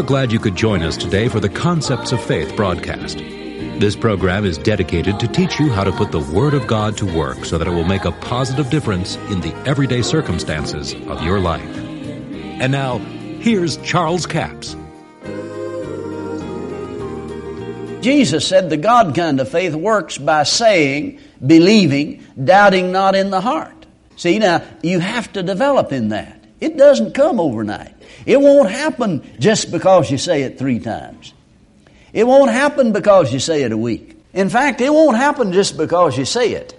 We're glad you could join us today for the Concepts of Faith broadcast. This program is dedicated to teach you how to put the Word of God to work so that it will make a positive difference in the everyday circumstances of your life. And now, here's Charles Capps. Jesus said the God kind of faith works by saying, believing, doubting not in the heart. See, now, you have to develop in that. It doesn't come overnight. It won't happen just because you say it 3 times. It won't happen because you say it a week. In fact, it won't happen just because you say it.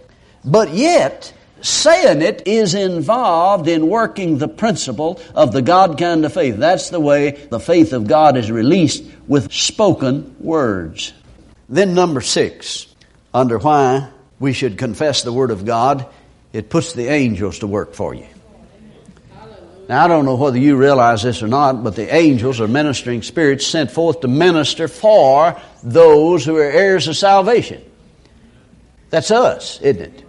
But yet, saying it is involved in working the principle of the God kind of faith. That's the way the faith of God is released, with spoken words. Then number 6, under why we should confess the Word of God, it puts the angels to work for you. Now, I don't know whether you realize this or not, but the angels are ministering spirits sent forth to minister for those who are heirs of salvation. That's us, isn't it?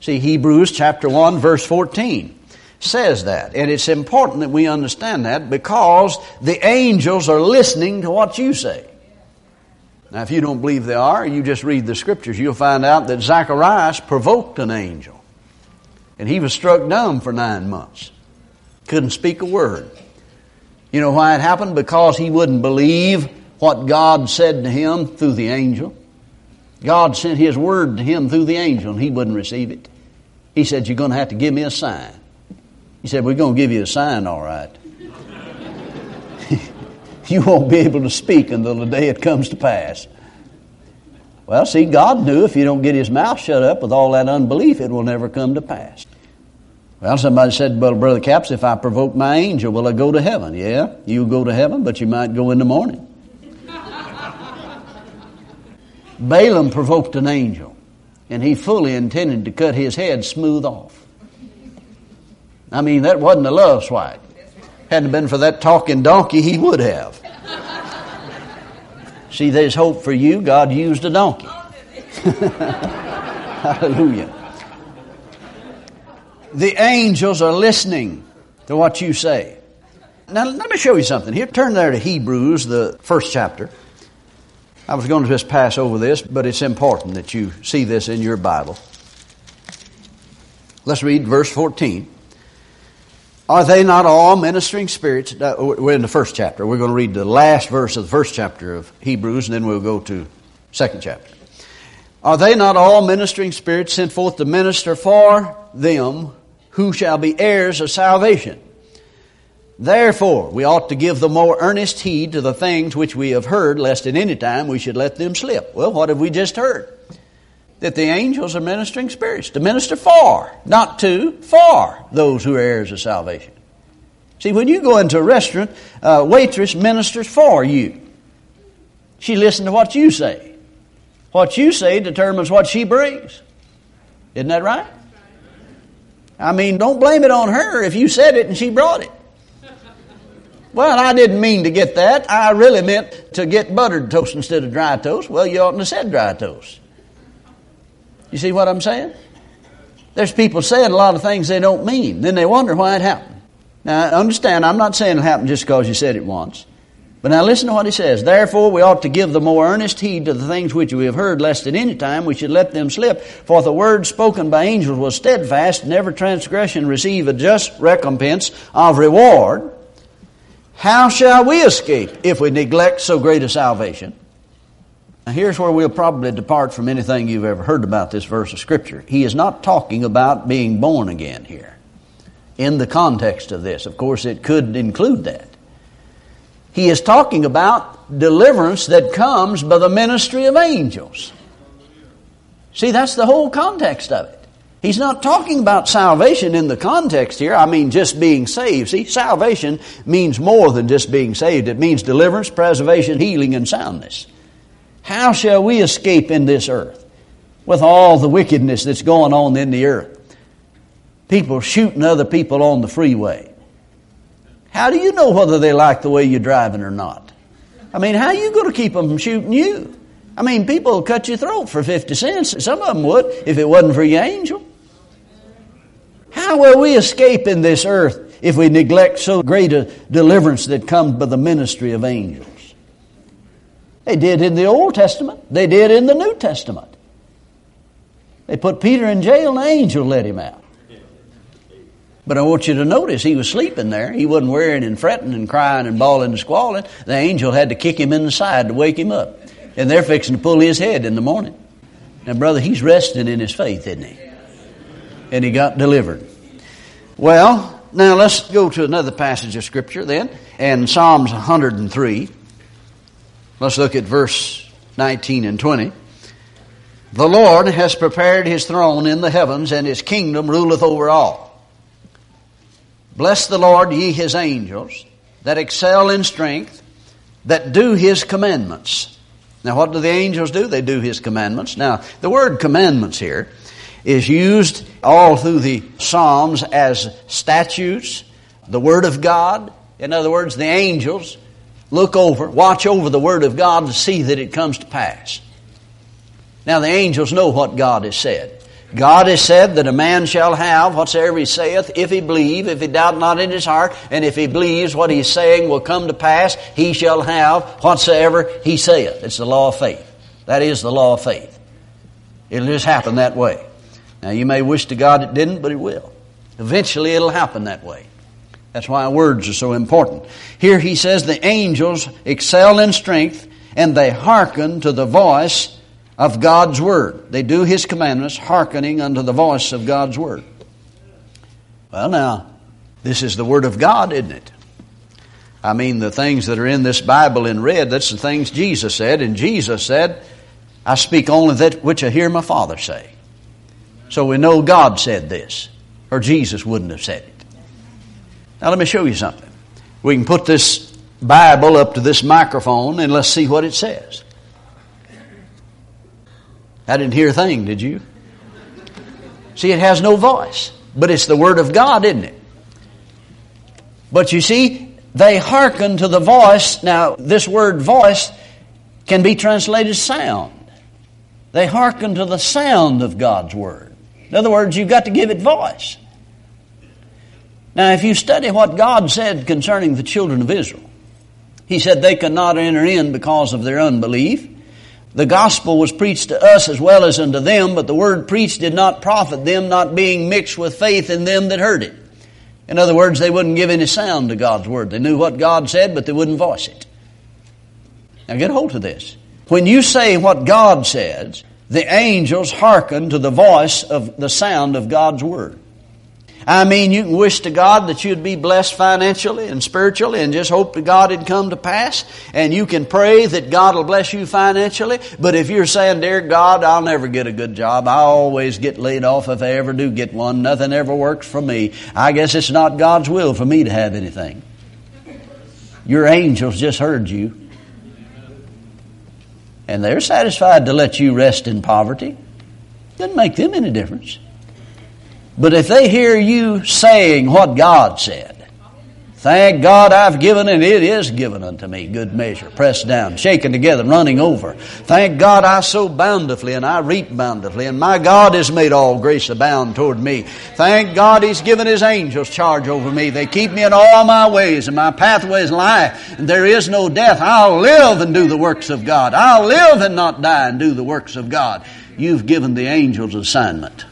See, Hebrews chapter 1, verse 14 says that. And it's important that we understand that, because the angels are listening to what you say. Now, if you don't believe they are, you just read the Scriptures. You'll find out that Zacharias provoked an angel. And he was struck dumb for 9 months. Couldn't speak a word. You know why it happened? Because he wouldn't believe what God said to him through the angel. God sent His Word to him through the angel, and he wouldn't receive it. He said, "You're going to have to give me a sign." He said, "We're going to give you a sign, all right. You won't be able to speak until the day it comes to pass." Well, see, God knew if you don't get His mouth shut up with all that unbelief, it will never come to pass. Well, somebody said, "Well, Brother Capps, if I provoke my angel, will I go to heaven?" Yeah, you'll go to heaven, but you might go in the morning. Balaam provoked an angel, and he fully intended to cut his head smooth off. I mean, that wasn't a love swipe. Hadn't it been for that talking donkey, he would have. See, there's hope for you. God used a donkey. Hallelujah. The angels are listening to what you say. Now, let me show you something here. Turn there to Hebrews, the 1st chapter. I was going to just pass over this, but it's important that you see this in your Bible. Let's read verse 14. Are they not all ministering spirits? We're in the 1st chapter. We're going to read the last verse of the 1st chapter of Hebrews, and then we'll go to 2nd chapter. Are they not all ministering spirits sent forth to minister for them who shall be heirs of salvation? Therefore, we ought to give the more earnest heed to the things which we have heard, lest at any time we should let them slip. Well, what have we just heard? That the angels are ministering spirits to minister for, not to, for those who are heirs of salvation. See, when you go into a restaurant, a waitress ministers for you. She listens to what you say. What you say determines what she brings. Isn't that right? I mean, don't blame it on her if you said it and she brought it. Well, I didn't mean to get that. I really meant to get buttered toast instead of dry toast. Well, you oughtn't to have said dry toast. You see what I'm saying? There's people saying a lot of things they don't mean. Then they wonder why it happened. Now, understand, I'm not saying it happened just because you said it once. But now listen to what he says. Therefore, we ought to give the more earnest heed to the things which we have heard, lest at any time we should let them slip. For the word spoken by angels was steadfast, and every transgression receive a just recompense of reward. How shall we escape if we neglect so great a salvation? Now, here's where we'll probably depart from anything you've ever heard about this verse of Scripture. He is not talking about being born again here. In the context of this, of course, it could include that. He is talking about deliverance that comes by the ministry of angels. See, that's the whole context of it. He's not talking about salvation in the context here. I mean, just being saved. See, salvation means more than just being saved. It means deliverance, preservation, healing, and soundness. How shall we escape in this earth with all the wickedness that's going on in the earth? People shooting other people on the freeway. How do you know whether they like the way you're driving or not? I mean, how are you going to keep them from shooting you? I mean, people will cut your throat for 50 cents. Some of them would if it wasn't for your angel. How will we escape in this earth if we neglect so great a deliverance that comes by the ministry of angels. They did in the Old Testament. They did in the New Testament. They put Peter in jail and an angel let him out. But I want you to notice he was sleeping there. He wasn't worrying and fretting and crying and bawling and squalling. The angel had to kick him in the side to wake him up. And they're fixing to pull his head in the morning. Now, brother, he's resting in his faith, isn't he? And he got delivered. Well, now let's go to another passage of Scripture then. And Psalms 103. Let's look at verse 19 and 20. The Lord has prepared His throne in the heavens, and His kingdom ruleth over all. Bless the Lord, ye His angels, that excel in strength, that do His commandments. Now, what do the angels do? They do His commandments. Now, the word commandments here is used all through the Psalms as statutes, the Word of God. In other words, the angels look over, watch over the Word of God to see that it comes to pass. Now, the angels know what God has said. God has said that a man shall have whatsoever he saith, if he believe, if he doubt not in his heart, and if he believes what he's saying will come to pass, he shall have whatsoever he saith. It's the law of faith. That is the law of faith. It'll just happen that way. Now, you may wish to God it didn't, but it will. Eventually, it'll happen that way. That's why words are so important. Here he says, the angels excel in strength, and they hearken to the voice of God's Word. They do His commandments, hearkening unto the voice of God's Word. Well, now, this is the Word of God, isn't it? I mean, the things that are in this Bible in red, that's the things Jesus said. And Jesus said, I speak only that which I hear my Father say. So we know God said this, or Jesus wouldn't have said it. Now, let me show you something. We can put this Bible up to this microphone, and let's see what it says. I didn't hear a thing, did you? See, it has no voice, but it's the Word of God, isn't it? But you see, they hearken to the voice. Now, this word voice can be translated sound. They hearken to the sound of God's Word. In other words, you've got to give it voice. Now, if you study what God said concerning the children of Israel, He said they could not enter in because of their unbelief. The gospel was preached to us as well as unto them, but the word preached did not profit them, not being mixed with faith in them that heard it. In other words, they wouldn't give any sound to God's word. They knew what God said, but they wouldn't voice it. Now get a hold of this. When you say what God says, the angels hearken to the voice of the sound of God's word. I mean, you can wish to God that you'd be blessed financially and spiritually and just hope to God it'd come to pass. And you can pray that God will bless you financially. But if you're saying, dear God, I'll never get a good job. I always get laid off if I ever do get one. Nothing ever works for me. I guess it's not God's will for me to have anything. Your angels just heard you. And they're satisfied to let you rest in poverty. Doesn't make them any difference. But if they hear you saying what God said, thank God I've given and it is given unto me, good measure, pressed down, shaken together, running over. Thank God I sow bountifully and I reap bountifully, and my God has made all grace abound toward me. Thank God He's given His angels charge over me. They keep me in all my ways, and my pathways lie, and there is no death. I'll live and do the works of God. I'll live and not die and do the works of God. You've given the angels assignment.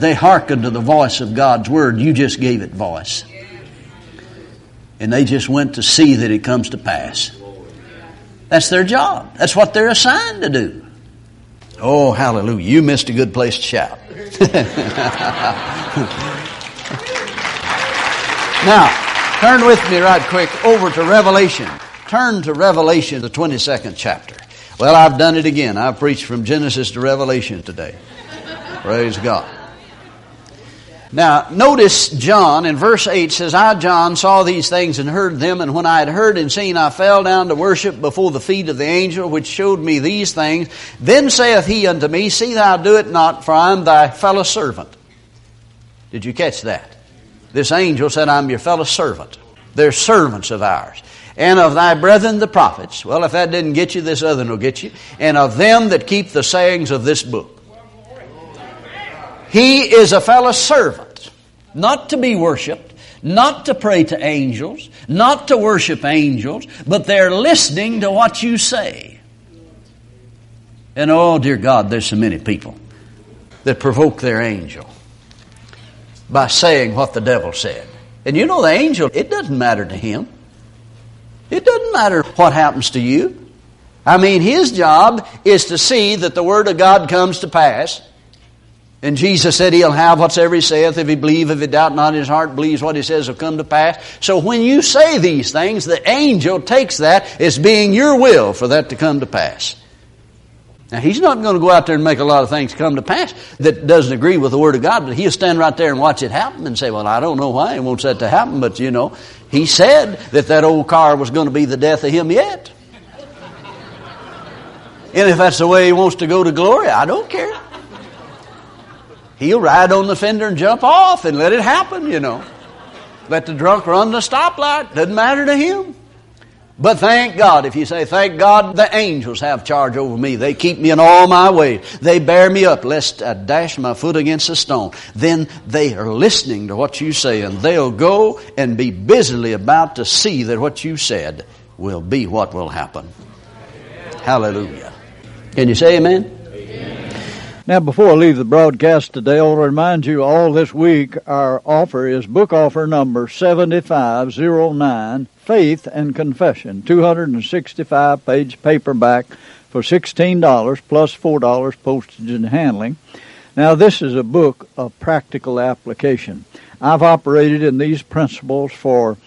They hearkened to the voice of God's Word. You just gave it voice. And they just went to see that it comes to pass. That's their job. That's what they're assigned to do. Oh, hallelujah. You missed a good place to shout. Now, turn with me right quick over to Revelation. Turn to Revelation, the 22nd chapter. Well, I've done it again. I've preached from Genesis to Revelation today. Praise God. Now, notice John in verse 8 says, I, John, saw these things and heard them, and when I had heard and seen, I fell down to worship before the feet of the angel which showed me these things. Then saith he unto me, see thou do it not, for I am thy fellow servant. Did you catch that? This angel said, I'm your fellow servant. They're servants of ours. And of thy brethren the prophets. Well, if that didn't get you, this other one will get you. And of them that keep the sayings of this book. He is a fellow servant, not to be worshipped, Not to pray to angels, not to worship angels, but they're listening to what you say. And oh, dear God, there's so many people that provoke their angel by saying what the devil said. And you know the angel, it doesn't matter to him. It doesn't matter what happens to you. I mean, his job is to see that the Word of God comes to pass. And Jesus said he'll have whatsoever he saith, if he believe, if he doubt not in his heart, believes what he says will come to pass. So when you say these things, the angel takes that as being your will for that to come to pass. Now, he's not going to go out there and make a lot of things come to pass that doesn't agree with the Word of God, but he'll stand right there and watch it happen and say, well, I don't know why he wants that to happen, but you know, he said that old car was going to be the death of him yet. And if that's the way he wants to go to glory, I don't care. He'll ride on the fender and jump off and let it happen, you know. Let the drunk run the stoplight. Doesn't matter to him. But thank God, if you say, thank God the angels have charge over me. They keep me in all my ways. They bear me up lest I dash my foot against a stone. Then they are listening to what you say, and they'll go and be busily about to see that what you said will be what will happen. Hallelujah. Can you say amen? Now, before I leave the broadcast today, I'll remind you all this week our offer is book offer number 7509, Faith and Confession, 265-page paperback for $16 plus $4 postage and handling. Now, this is a book of practical application. I've operated in these principles for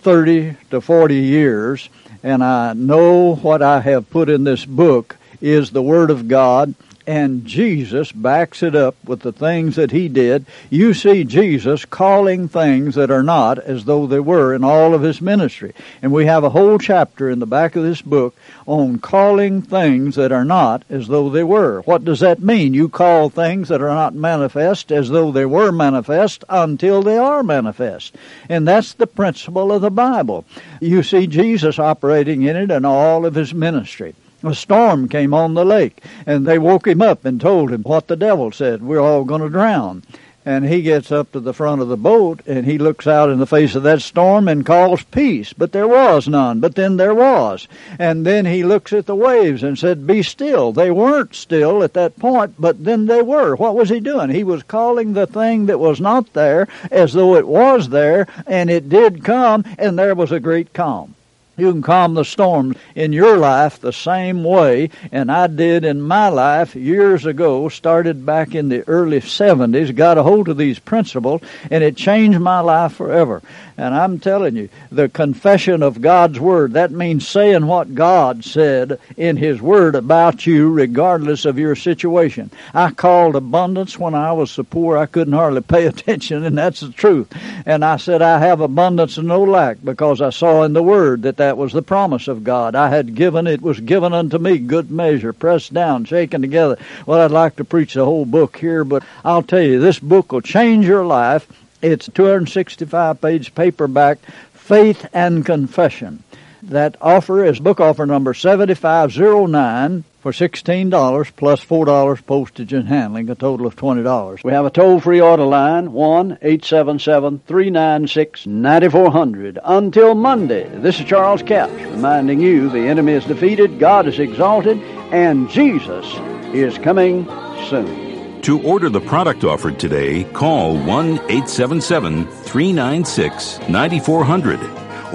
30 to 40 years, and I know what I have put in this book is the Word of God. And Jesus backs it up with the things that he did. You see Jesus calling things that are not as though they were in all of his ministry. And we have a whole chapter in the back of this book on calling things that are not as though they were. What does that mean? You call things that are not manifest as though they were manifest until they are manifest. And that's the principle of the Bible. You see Jesus operating in it in all of his ministry. A storm came on the lake, and they woke him up and told him what the devil said. We're all going to drown. And he gets up to the front of the boat, and he looks out in the face of that storm and calls peace. But there was none. But then there was. And then he looks at the waves and said, be still. They weren't still at that point, but then they were. What was he doing? He was calling the thing that was not there as though it was there, and it did come, and there was a great calm. You can calm the storm in your life the same way, and I did in my life years ago, started back in the early 70s, got a hold of these principles, and it changed my life forever. And I'm telling you, the confession of God's Word, that means saying what God said in His Word about you regardless of your situation. I called abundance when I was so poor I couldn't hardly pay attention, and that's the truth. And I said, I have abundance and no lack, because I saw in the Word that that was the promise of God. I had given, it was given unto me, good measure, pressed down, shaken together. Well, I'd like to preach the whole book here, but I'll tell you, this book will change your life. It's a 265-page paperback, Faith and Confession. That offer is book offer number 7509 for $16 plus $4 postage and handling, a total of $20. We have a toll-free order line, 1-877-396-9400. Until Monday, this is Charles Capps reminding you the enemy is defeated, God is exalted, and Jesus is coming soon. To order the product offered today, call 1-877-396-9400.